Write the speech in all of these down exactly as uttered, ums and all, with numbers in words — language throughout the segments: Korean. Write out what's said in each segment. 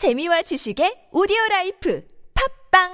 재미와 지식의 오디오라이프 팝빵.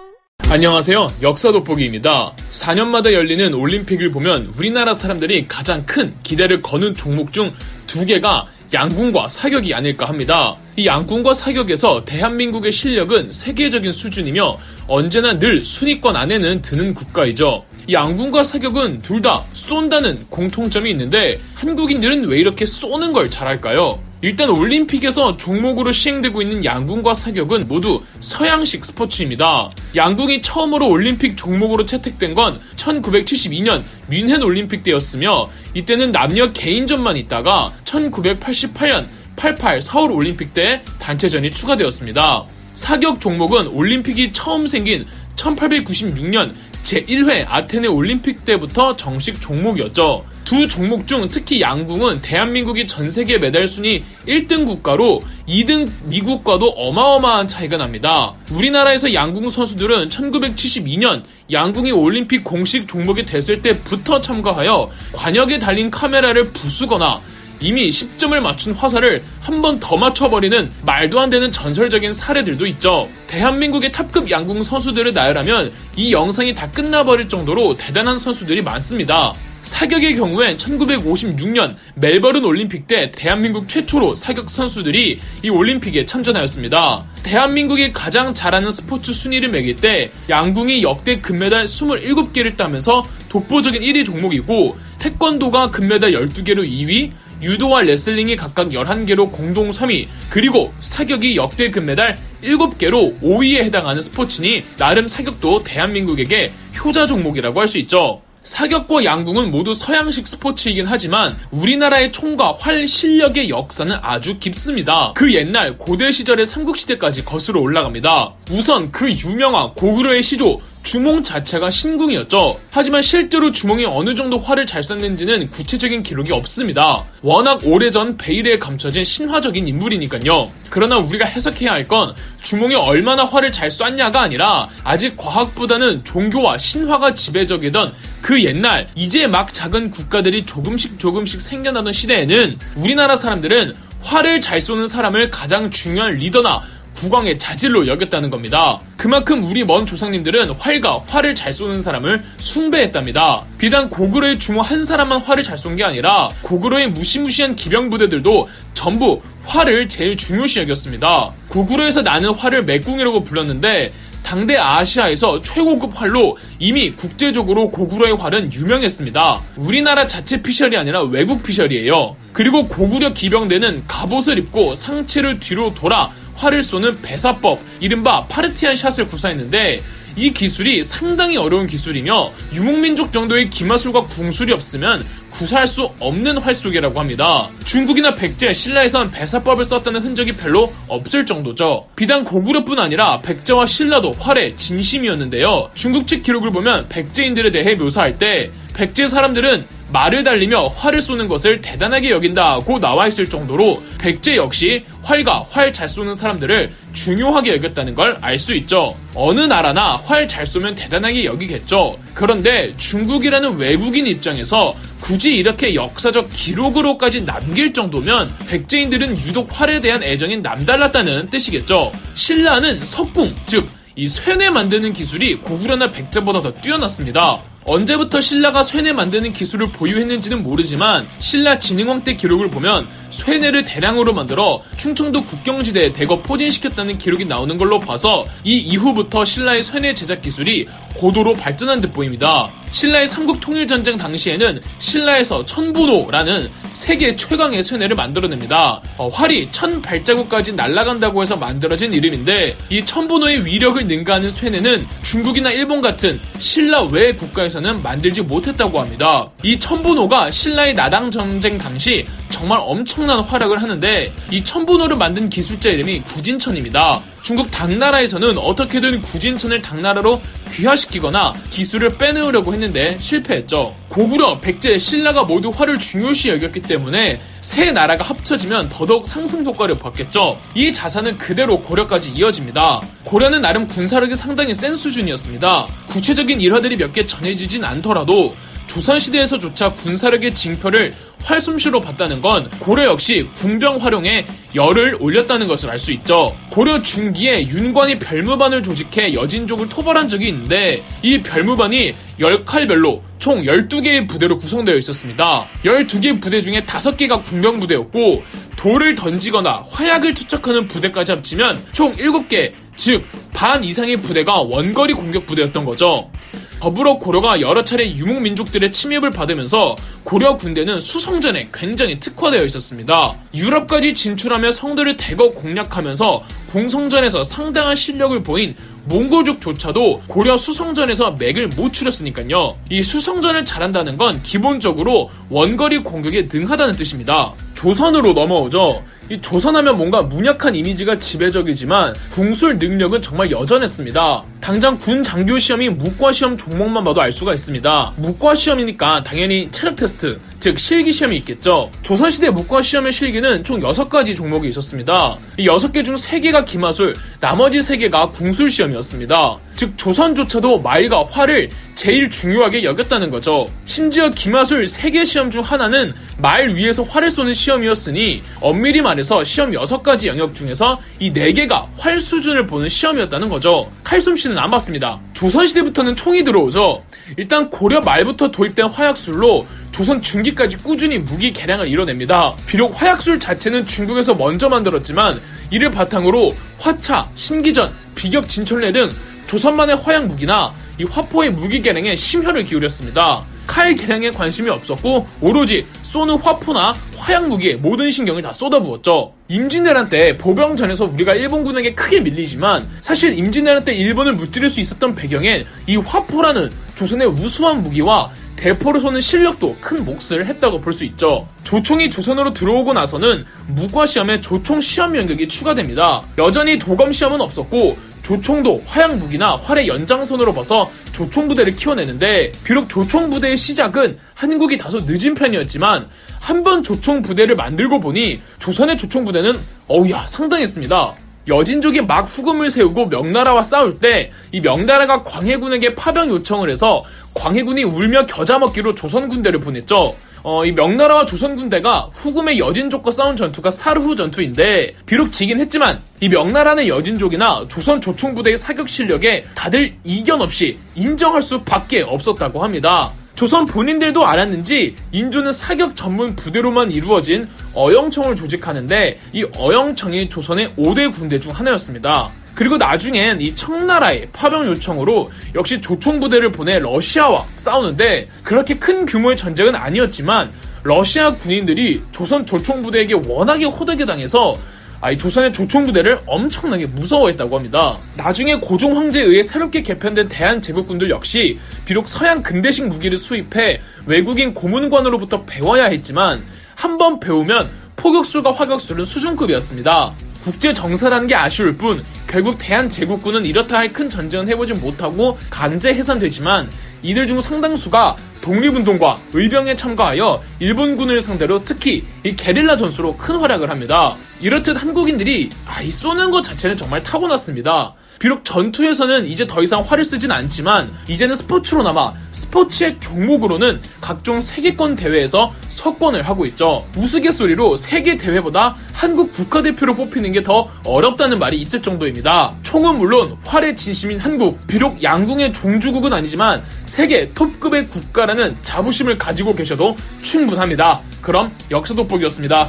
안녕하세요. 역사 돋보기입니다. 사 년마다 열리는 올림픽을 보면 우리나라 사람들이 가장 큰 기대를 거는 종목 중 두 개가 양궁과 사격이 아닐까 합니다. 이 양궁과 사격에서 대한민국의 실력은 세계적인 수준이며 언제나 늘 순위권 안에는 드는 국가이죠. 이 양궁과 사격은 둘 다 쏜다는 공통점이 있는데 한국인들은 왜 이렇게 쏘는 걸 잘할까요? 일단 올림픽에서 종목으로 시행되고 있는 양궁과 사격은 모두 서양식 스포츠입니다. 양궁이 처음으로 올림픽 종목으로 채택된 건 천구백칠십이 년 뮌헨 올림픽 때였으며 이때는 남녀 개인전만 있다가 천구백팔십팔 년 팔십팔 서울 올림픽 때 단체전이 추가되었습니다. 사격 종목은 올림픽이 처음 생긴 천팔백구십육 년 제일 회 아테네 올림픽 때부터 정식 종목이었죠. 두 종목 중 특히 양궁은 대한민국이 전세계 메달 순위 일 등 국가로 이 등 미국과도 어마어마한 차이가 납니다. 우리나라에서 양궁 선수들은 천구백칠십이 년 양궁이 올림픽 공식 종목이 됐을 때부터 참가하여 관역에 달린 카메라를 부수거나 이미 십 점을 맞춘 화살을 한 번 더 맞춰버리는 말도 안 되는 전설적인 사례들도 있죠. 대한민국의 탑급 양궁 선수들을 나열하면 이 영상이 다 끝나버릴 정도로 대단한 선수들이 많습니다. 사격의 경우엔 천구백오십육 년 멜버른 올림픽 때 대한민국 최초로 사격 선수들이 이 올림픽에 참전하였습니다. 대한민국이 가장 잘하는 스포츠 순위를 매길 때 양궁이 역대 금메달 이십칠 개를 따면서 독보적인 일 위 종목이고 태권도가 금메달 열두 개로 이 위, 유도와 레슬링이 각각 열한 개로 공동 삼 위, 그리고 사격이 역대 금메달 일곱 개로 오 위에 해당하는 스포츠니 나름 사격도 대한민국에게 효자 종목이라고 할 수 있죠. 사격과 양궁은 모두 서양식 스포츠이긴 하지만 우리나라의 총과 활 실력의 역사는 아주 깊습니다. 그 옛날 고대 시절의 삼국시대까지 거슬러 올라갑니다. 우선 그 유명한 고구려의 시조 주몽 자체가 신궁이었죠. 하지만 실제로 주몽이 어느 정도 활을 잘 쐈는지는 구체적인 기록이 없습니다. 워낙 오래전 베일에 감춰진 신화적인 인물이니까요. 그러나 우리가 해석해야 할 건 주몽이 얼마나 활을 잘 쐈냐가 아니라 아직 과학보다는 종교와 신화가 지배적이던 그 옛날 이제 막 작은 국가들이 조금씩 조금씩 생겨나던 시대에는 우리나라 사람들은 활을 잘 쏘는 사람을 가장 중요한 리더나 국왕의 자질로 여겼다는 겁니다. 그만큼 우리 먼 조상님들은 활과 활을 잘 쏘는 사람을 숭배했답니다. 비단 고구려의 주몽 한 사람만 활을 잘 쏜 게 아니라 고구려의 무시무시한 기병부대들도 전부 활을 제일 중요시 여겼습니다. 고구려에서 나는 활을 맥궁이라고 불렀는데 당대 아시아에서 최고급 활로 이미 국제적으로 고구려의 활은 유명했습니다. 우리나라 자체 피셜이 아니라 외국 피셜이에요. 그리고 고구려 기병대는 갑옷을 입고 상체를 뒤로 돌아 활을 쏘는 배사법, 이른바 파르티안 샷을 구사했는데 이 기술이 상당히 어려운 기술이며 유목민족 정도의 기마술과 궁술이 없으면 구사할 수 없는 활쏘기라고 합니다. 중국이나 백제, 신라에선 배사법을 썼다는 흔적이 별로 없을 정도죠. 비단 고구려뿐 아니라 백제와 신라도 활의 진심이었는데요. 중국 측 기록을 보면 백제인들에 대해 묘사할 때 백제 사람들은 말을 달리며 활을 쏘는 것을 대단하게 여긴다고 나와있을 정도로 백제 역시 활과 활 잘 쏘는 사람들을 중요하게 여겼다는 걸 알 수 있죠. 어느 나라나 활 잘 쏘면 대단하게 여기겠죠. 그런데 중국이라는 외국인 입장에서 굳이 이렇게 역사적 기록으로까지 남길 정도면 백제인들은 유독 활에 대한 애정이 남달랐다는 뜻이겠죠. 신라는 석궁, 즉 이 쇠뇌 만드는 기술이 고구려나 백제보다 더 뛰어났습니다. 언제부터 신라가 쇠뇌 만드는 기술을 보유했는지는 모르지만 신라 진흥왕 때 기록을 보면 쇠뇌를 대량으로 만들어 충청도 국경지대에 대거 포진시켰다는 기록이 나오는 걸로 봐서 이 이후부터 신라의 쇠뇌 제작 기술이 고도로 발전한 듯 보입니다. 신라의 삼국 통일전쟁 당시에는 신라에서 천보노라는 세계 최강의 쇠뇌를 만들어냅니다. 어, 활이 천 발자국까지 날아간다고 해서 만들어진 이름인데 이 천보노의 위력을 능가하는 쇠뇌는 중국이나 일본 같은 신라 외 국가에서 는 만들지 못했다고 합니다. 이 천보노가 신라의 나당 전쟁 당시 정말 엄청난 활약을 하는데 이 천보노를 만든 기술자 이름이 구진천입니다. 중국 당나라에서는 어떻게든 구진천을 당나라로 귀화시키거나 기술을 빼내려고 했는데 실패했죠. 고구려, 백제, 신라가 모두 활을 중요시 여겼기 때문에 세 나라가 합쳐지면 더더욱 상승 효과를 받겠죠. 이 자산은 그대로 고려까지 이어집니다. 고려는 나름 군사력이 상당히 센 수준이었습니다. 구체적인 일화들이 몇 개 전해지진 않더라도 조선시대에서조차 군사력의 징표를 활솜씨로 봤다는 건 고려 역시 군병 활용에 열을 올렸다는 것을 알 수 있죠. 고려 중기에 윤관이 별무반을 조직해 여진족을 토벌한 적이 있는데 이 별무반이 열 칼별로 총 열두 개의 부대로 구성되어 있었습니다. 열두 개의 부대 중에 다섯 개가 군병 부대였고 돌을 던지거나 화약을 투척하는 부대까지 합치면 총 일곱 개, 즉 반 이상의 부대가 원거리 공격 부대였던 거죠. 더불어 고려가 여러 차례 유목민족들의 침입을 받으면서 고려 군대는 수성전에 굉장히 특화되어 있었습니다. 유럽까지 진출하며 성들을 대거 공략하면서 공성전에서 상당한 실력을 보인 몽골족조차도 고려 수성전에서 맥을 못 추렸으니까요. 이 수성전을 잘한다는 건 기본적으로 원거리 공격에 능하다는 뜻입니다. 조선으로 넘어오죠. 이 조선하면 뭔가 문약한 이미지가 지배적이지만 궁술 능력은 정말 여전했습니다. 당장 군 장교 시험인 무과 시험 종목만 봐도 알 수가 있습니다. 무과 시험이니까 당연히 체력 테스트, 즉 실기 시험이 있겠죠. 조선시대 무과 시험의 실기는 총 여섯 가지 종목이 있었습니다. 이 여섯 개 중 세 개가 기마술, 나머지 세 개가 궁술 시험이었습니다. 즉 조선조차도 말과 활을 제일 중요하게 여겼다는 거죠. 심지어 기마술 세 개 시험 중 하나는 말 위에서 활을 쏘는 시험이었으니 엄밀히 말해서 시험 여섯 가지 영역 중에서 이 네 개가 활 수준을 보는 시험이었다는 거죠. 칼솜씨는 안 봤습니다. 조선시대부터는 총이 들어오죠. 일단 고려 말부터 도입된 화약술로 조선 중기까지 꾸준히 무기 개량을 이뤄냅니다. 비록 화약술 자체는 중국에서 먼저 만들었지만 이를 바탕으로 화차, 신기전, 비격진천뢰 등 조선만의 화약 무기나 이 화포의 무기 개량에 심혈을 기울였습니다. 칼 개량에 관심이 없었고 오로지 쏘는 화포나 화약 무기에 모든 신경을 다 쏟아부었죠. 임진왜란 때 보병전에서 우리가 일본군에게 크게 밀리지만 사실 임진왜란 때 일본을 무찌를 수 있었던 배경엔 이 화포라는 조선의 우수한 무기와 대포를 쏘는 실력도 큰 몫을 했다고 볼 수 있죠. 조총이 조선으로 들어오고 나서는 무과 시험에 조총 시험 영역이 추가됩니다. 여전히 도검 시험은 없었고 조총도 화약 무기나 활의 연장선으로 봐서 조총 부대를 키워내는데 비록 조총 부대의 시작은 한국이 다소 늦은 편이었지만 한번 조총 부대를 만들고 보니 조선의 조총 부대는 어우야 상당했습니다. 여진족이 막 후금을 세우고 명나라와 싸울 때 이 명나라가 광해군에게 파병 요청을 해서 광해군이 울며 겨자먹기로 조선 군대를 보냈죠. 어, 이 명나라와 조선 군대가 후금의 여진족과 싸운 전투가 사르후 전투인데 비록 지긴 했지만 이 명나라는 여진족이나 조선 조총 부대의 사격 실력에 다들 이견 없이 인정할 수밖에 없었다고 합니다. 조선 본인들도 알았는지 인조는 사격 전문 부대로만 이루어진 어영청을 조직하는데 이 어영청이 조선의 오 대 군대 중 하나였습니다. 그리고 나중엔 이 청나라의 파병 요청으로 역시 조총 부대를 보내 러시아와 싸우는데 그렇게 큰 규모의 전쟁은 아니었지만 러시아 군인들이 조선 조총 부대에게 워낙에 호되게 당해서 아이 조선의 조총부대를 엄청나게 무서워했다고 합니다. 나중에 고종 황제에 의해 새롭게 개편된 대한제국군들 역시 비록 서양 근대식 무기를 수입해 외국인 고문관으로부터 배워야 했지만 한번 배우면 포격술과 화격술은 수준급이었습니다. 국제정세라는 게 아쉬울 뿐 결국 대한제국군은 이렇다 할 큰 전쟁은 해보진 못하고 강제 해산되지만 이들 중 상당수가 독립운동과 의병에 참가하여 일본군을 상대로 특히 이 게릴라 전술로 큰 활약을 합니다. 이렇듯 한국인들이 아, 이 쏘는 것 자체는 정말 타고났습니다. 비록 전투에서는 이제 더 이상 활을 쓰진 않지만 이제는 스포츠로나마 스포츠의 종목으로는 각종 세계권 대회에서 석권을 하고 있죠. 우스갯소리로 세계 대회보다 한국 국가대표로 뽑히는 게 더 어렵다는 말이 있을 정도입니다. 총은 물론 활의 진심인 한국, 비록 양궁의 종주국은 아니지만 세계 톱급의 국가라는 자부심을 가지고 계셔도 충분합니다. 그럼 역사 돋보기였습니다.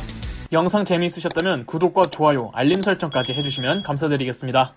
영상 재미있으셨다면 구독과 좋아요, 알림 설정까지 해주시면 감사드리겠습니다.